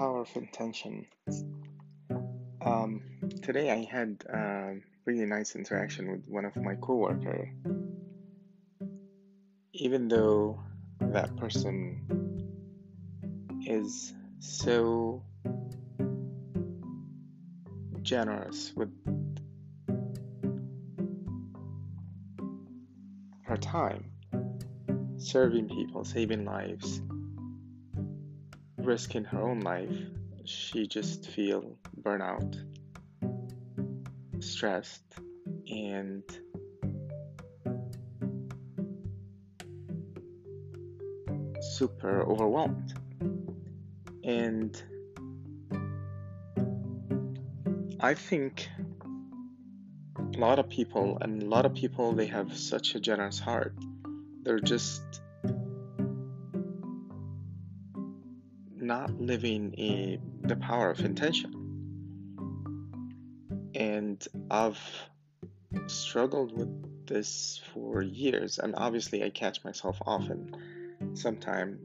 Power of Intention. Today I had a really nice interaction with one of my coworkers. Even though that person is so generous with her time, serving people, saving lives, risking her own life, she just feels burnout, stressed, and super overwhelmed. And I think a lot of people, they have such a generous heart. They're just not living in the power of intention. And I've struggled with this for years, and obviously I catch myself often, sometimes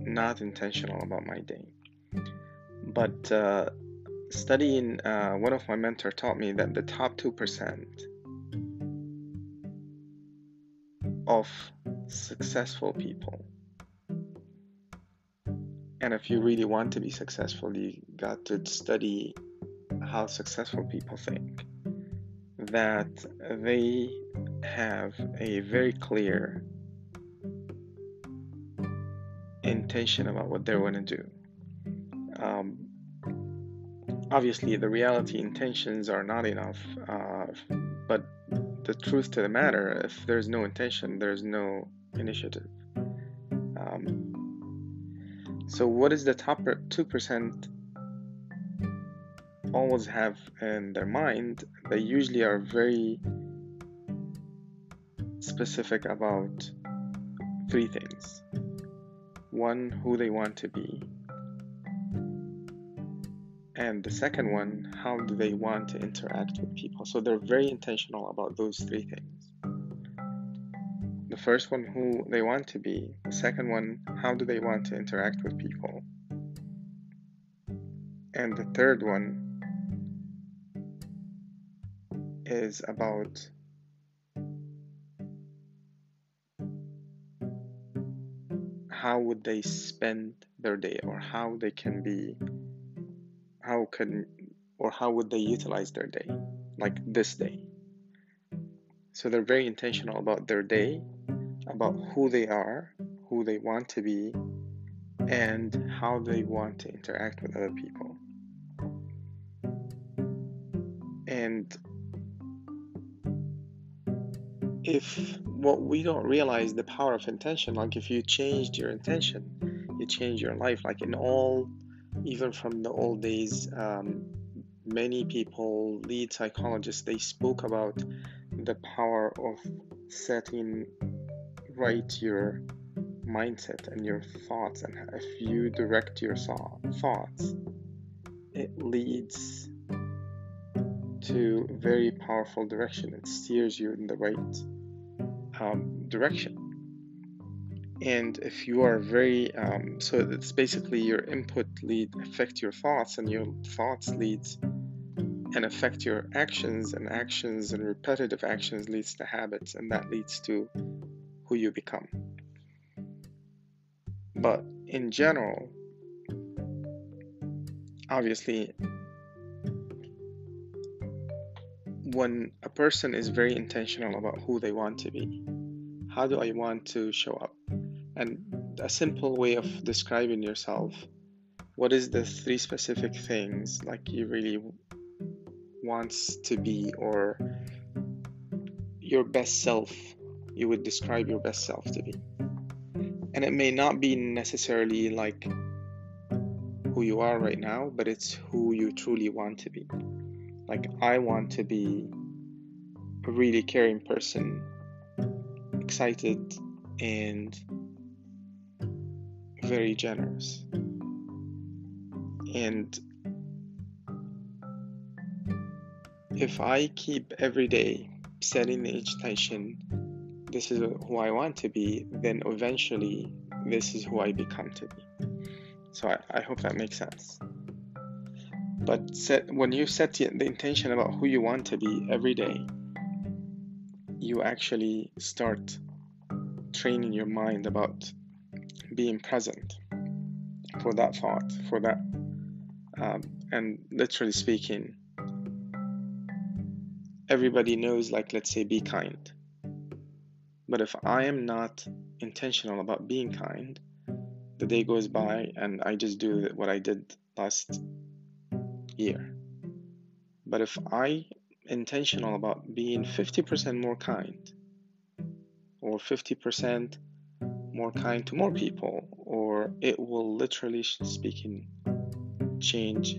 not intentional about my day. But studying, one of my mentors taught me that the top 2% of successful people, and if you really want to be successful, you got to study how successful people think, that they have a very clear intention about what they want to do. Obviously, the reality intentions are not enough, but the truth to the matter, if there's no intention, there's no initiative. So what is the top 2% always have in their mind? They usually are very specific about three things. One, who they want to be. And the second one, how do they want to interact with people? So they're very intentional about those three things. The first one, who they want to be. The second one, how do they want to interact with people? And the third one is about how would they spend their day, or how they can be, how would they utilize their day, like this day. So they're very intentional about their day, about who they are, who they want to be, and how they want to interact with other people. And if what we don't realize, the power of intention, like if you changed your intention, you change your life. Like in all, even from the old days, many people, lead psychologists, they spoke about the power of setting right your mindset and your thoughts, and if you direct your thoughts, it leads to very powerful direction. It steers you in the right direction. And if you are very so it's basically your input lead affect your thoughts, and your thoughts leads and affect your actions, and actions and repetitive actions leads to habits, and that leads to who you become. But in general, obviously, when a person is very intentional about who they want to be, how do I want to show up? And a simple way of describing yourself, what is the three specific things like you really wants to be, or your best self, you would describe your best self to be. And it may not be necessarily like who you are right now, but it's who you truly want to be. Like, I want to be a really caring person, excited and very generous. And if I keep every day setting the intention, this is who I want to be, then eventually this is who I become to be. So I hope that makes sense. But when you set the intention about who you want to be every day, you actually start training your mind about being present for that thought, for that, and literally speaking, everybody knows, like, let's say, be kind. But if I am not intentional about being kind, the day goes by and I just do what I did last year. But if I intentional about being 50% more kind, or 50% more kind to more people, or it will literally speaking change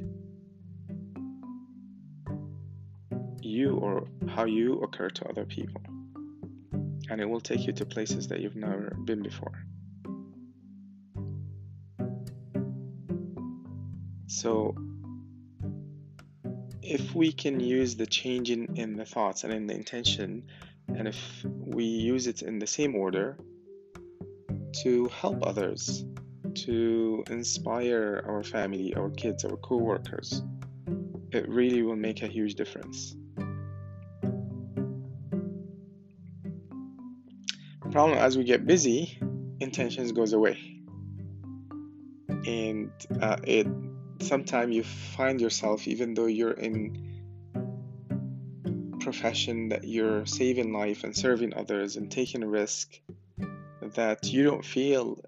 you or how you occur to other people, and it will take you to places that you've never been before. So if we can use the change in the thoughts and in the intention, and if we use it in the same order to help others, to inspire our family, our kids, our co-workers, it really will make a huge difference. The problem, as we get busy, intentions goes away, and it sometimes you find yourself, even though you're in profession that you're saving life and serving others and taking a risk, that you don't feel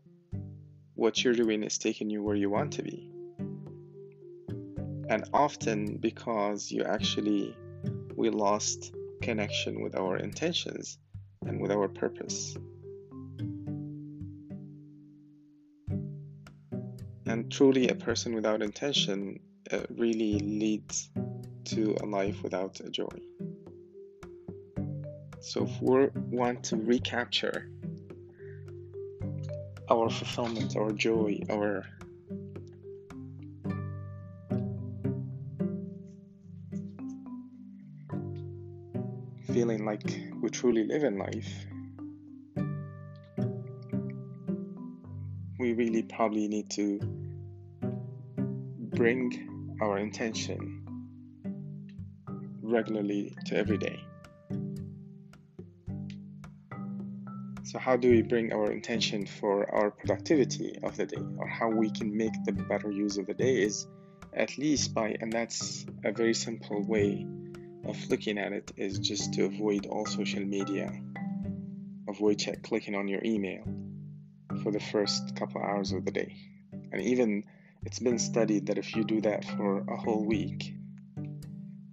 what you're doing is taking you where you want to be. And often because we lost connection with our intentions and with our purpose. And truly, a person without intention really leads to a life without joy. So if we want to recapture our fulfillment, our joy, our feeling like we truly live in life, we really probably need to bring our intention regularly to every day. So how do we bring our intention for our productivity of the day, or how we can make the better use of the day is at least by, and that's a very simple way of looking at it, is just to avoid all social media, avoid clicking on your email for the first couple of hours of the day. And even it's been studied that if you do that for a whole week,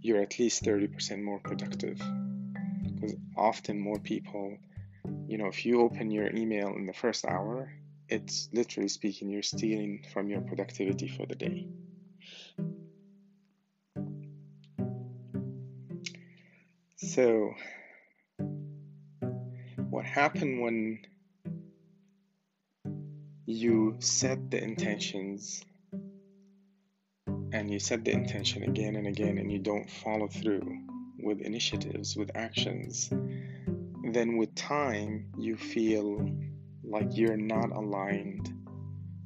you're at least 30% more productive, because often more people, if you open your email in the first hour, it's literally speaking, you're stealing from your productivity for the day. So what happened when you set the intentions, and you set the intention again and again, and you don't follow through with initiatives, with actions, then with time you feel like you're not aligned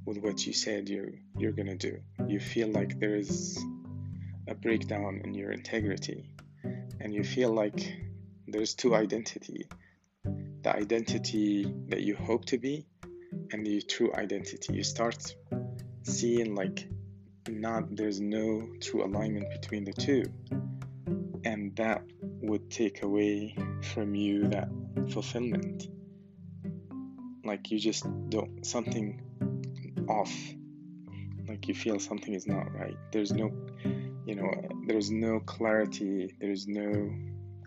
with what you said you're going to do. You feel like there is a breakdown in your integrity, and you feel like there's two identity: the identity that you hope to be and the true identity. You start seeing like there's no true alignment between the two, and that would take away from you that fulfillment. Like you just don't, something off, like you feel something is not right. There's no, there's no clarity, there's no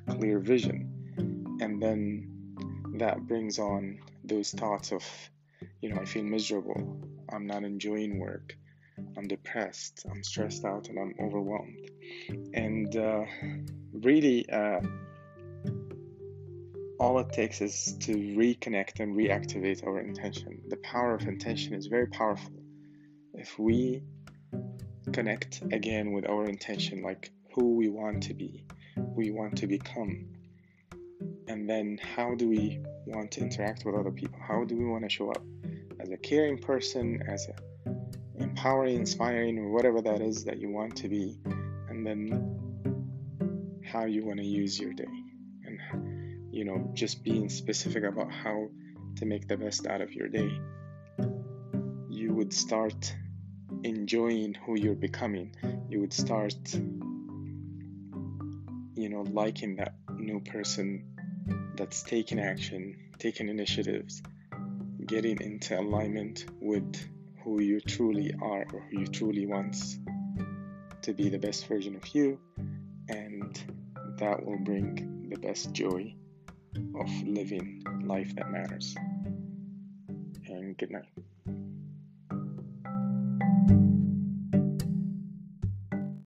clear vision. And then that brings on those thoughts of, I feel miserable, I'm not enjoying work, I'm depressed, I'm stressed out, and I'm overwhelmed. And really, all it takes is to reconnect and reactivate our intention. The power of intention is very powerful. If we connect again with our intention, like who we want to be, we want to become, and then how do we want to interact with other people? How do we want to show up as a caring person, as an empowering, inspiring, whatever that is that you want to be, and then how you want to use your day, and just being specific about how to make the best out of your day. You would start enjoying who you're becoming. You would start liking that new person that's taking action, taking initiatives, getting into alignment with who you truly are, or who you truly want to be the best version of you, and that will bring the best joy of living life that matters. And good night.